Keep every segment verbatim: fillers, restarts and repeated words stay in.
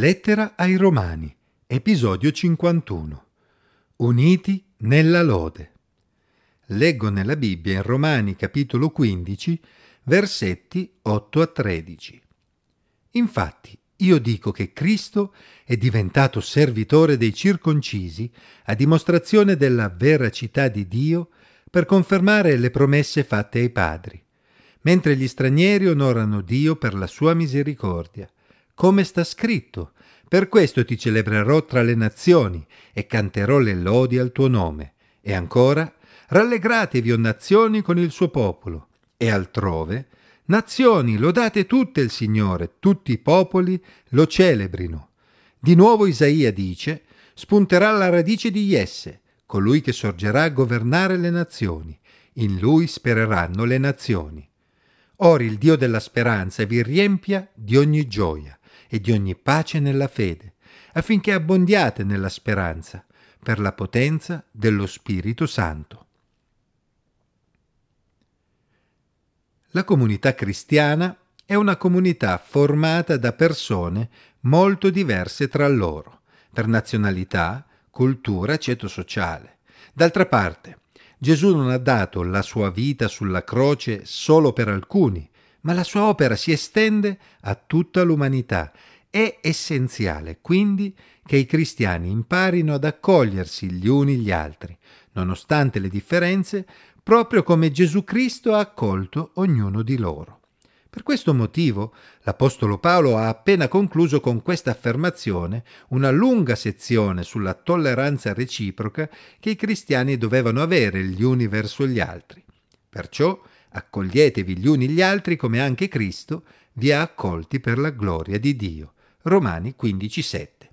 Lettera ai Romani, episodio cinquantuno. Uniti nella lode. Leggo nella Bibbia in Romani capitolo quindici, versetti otto a tredici. Infatti, io dico che Cristo è diventato servitore dei circoncisi a dimostrazione della veracità di Dio per confermare le promesse fatte ai padri, mentre gli stranieri onorano Dio per la sua misericordia. Come sta scritto, per questo ti celebrerò tra le nazioni e canterò le lodi al tuo nome. E ancora, rallegratevi o nazioni con il suo popolo. E altrove, nazioni, lodate tutte il Signore, tutti i popoli lo celebrino. Di nuovo Isaia dice, spunterà la radice di Iesse, colui che sorgerà a governare le nazioni. In lui spereranno le nazioni. Or il Dio della speranza vi riempia di ogni gioia e di ogni pace nella fede, affinché abbondiate nella speranza, per la potenza dello Spirito Santo. La comunità cristiana è una comunità formata da persone molto diverse tra loro, per nazionalità, cultura, ceto sociale. D'altra parte, Gesù non ha dato la sua vita sulla croce solo per alcuni, ma la sua opera si estende a tutta l'umanità. È essenziale, quindi, che i cristiani imparino ad accogliersi gli uni gli altri, nonostante le differenze, proprio come Gesù Cristo ha accolto ognuno di loro. Per questo motivo, l'Apostolo Paolo ha appena concluso con questa affermazione una lunga sezione sulla tolleranza reciproca che i cristiani dovevano avere gli uni verso gli altri. Perciò, accoglietevi gli uni gli altri come anche Cristo vi ha accolti per la gloria di Dio. Romani quindici sette.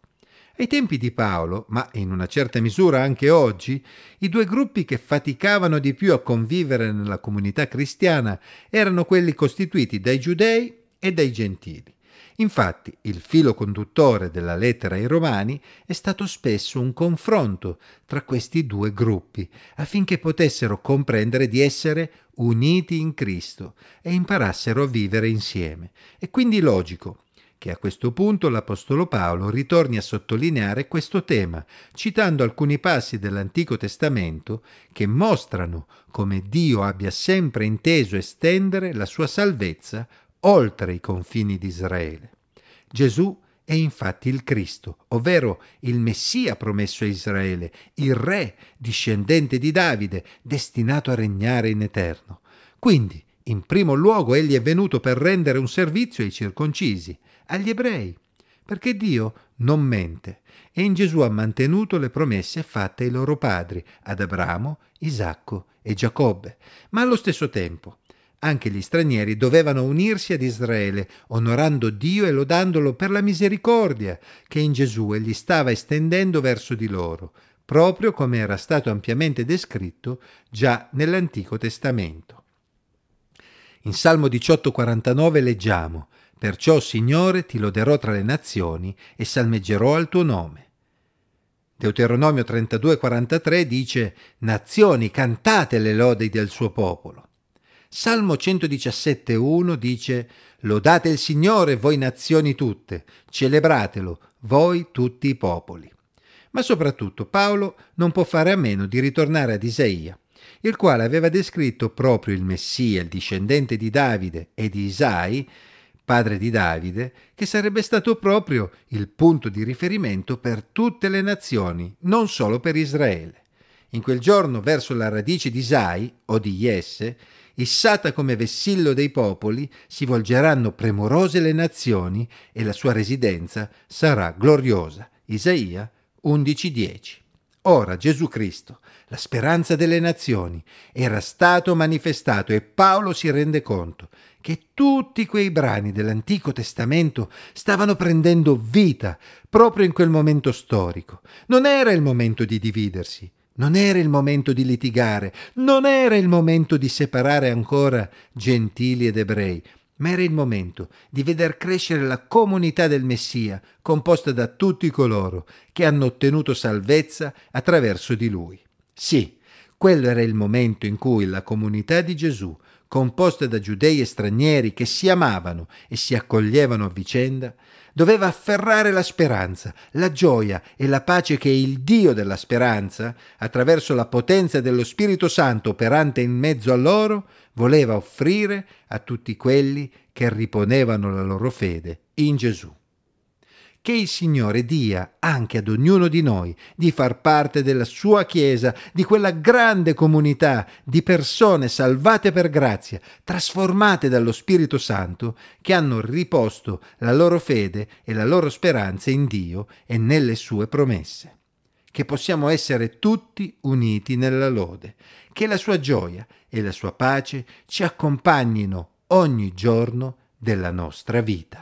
Ai tempi di Paolo, ma in una certa misura anche oggi, i due gruppi che faticavano di più a convivere nella comunità cristiana erano quelli costituiti dai giudei e dai gentili. Infatti, il filo conduttore della lettera ai Romani è stato spesso un confronto tra questi due gruppi, affinché potessero comprendere di essere uniti in Cristo e imparassero a vivere insieme. È quindi logico che a questo punto l'Apostolo Paolo ritorni a sottolineare questo tema, citando alcuni passi dell'Antico Testamento che mostrano come Dio abbia sempre inteso estendere la sua salvezza oltre i confini di Israele. Gesù è infatti il Cristo, ovvero il Messia promesso a Israele, il Re discendente di Davide, destinato a regnare in eterno. Quindi, in primo luogo, egli è venuto per rendere un servizio ai circoncisi, agli ebrei, perché Dio non mente e in Gesù ha mantenuto le promesse fatte ai loro padri, ad Abramo, Isacco e Giacobbe. Ma allo stesso tempo anche gli stranieri dovevano unirsi ad Israele, onorando Dio e lodandolo per la misericordia che in Gesù egli stava estendendo verso di loro, proprio come era stato ampiamente descritto già nell'Antico Testamento. In Salmo diciotto quarantanove leggiamo: «Perciò, Signore, ti loderò tra le nazioni e salmeggerò al tuo nome». Deuteronomio trentadue quarantatré dice: «Nazioni, cantate le lodi del suo popolo». Salmo centodiciassette uno dice: «Lodate il Signore, voi nazioni tutte, celebratelo, voi tutti i popoli». Ma soprattutto Paolo non può fare a meno di ritornare ad Isaia, il quale aveva descritto proprio il Messia, il discendente di Davide e di Isai, padre di Davide, che sarebbe stato proprio il punto di riferimento per tutte le nazioni, non solo per Israele. In quel giorno, verso la radice di Isai, o di Iesse, issata come vessillo dei popoli, si volgeranno premurose le nazioni e la sua residenza sarà gloriosa. Isaia undici dieci. Ora Gesù Cristo, la speranza delle nazioni, era stato manifestato e Paolo si rende conto che tutti quei brani dell'Antico Testamento stavano prendendo vita proprio in quel momento storico. Non era il momento di dividersi, non era il momento di litigare, non era il momento di separare ancora gentili ed ebrei, ma era il momento di veder crescere la comunità del Messia, composta da tutti coloro che hanno ottenuto salvezza attraverso di lui. Sì, quello era il momento in cui la comunità di Gesù composta da giudei e stranieri che si amavano e si accoglievano a vicenda, doveva afferrare la speranza, la gioia e la pace che il Dio della speranza, attraverso la potenza dello Spirito Santo operante in mezzo a loro, voleva offrire a tutti quelli che riponevano la loro fede in Gesù. Che il Signore dia anche ad ognuno di noi di far parte della sua Chiesa, di quella grande comunità di persone salvate per grazia, trasformate dallo Spirito Santo, che hanno riposto la loro fede e la loro speranza in Dio e nelle sue promesse. Che possiamo essere tutti uniti nella lode, che la sua gioia e la sua pace ci accompagnino ogni giorno della nostra vita.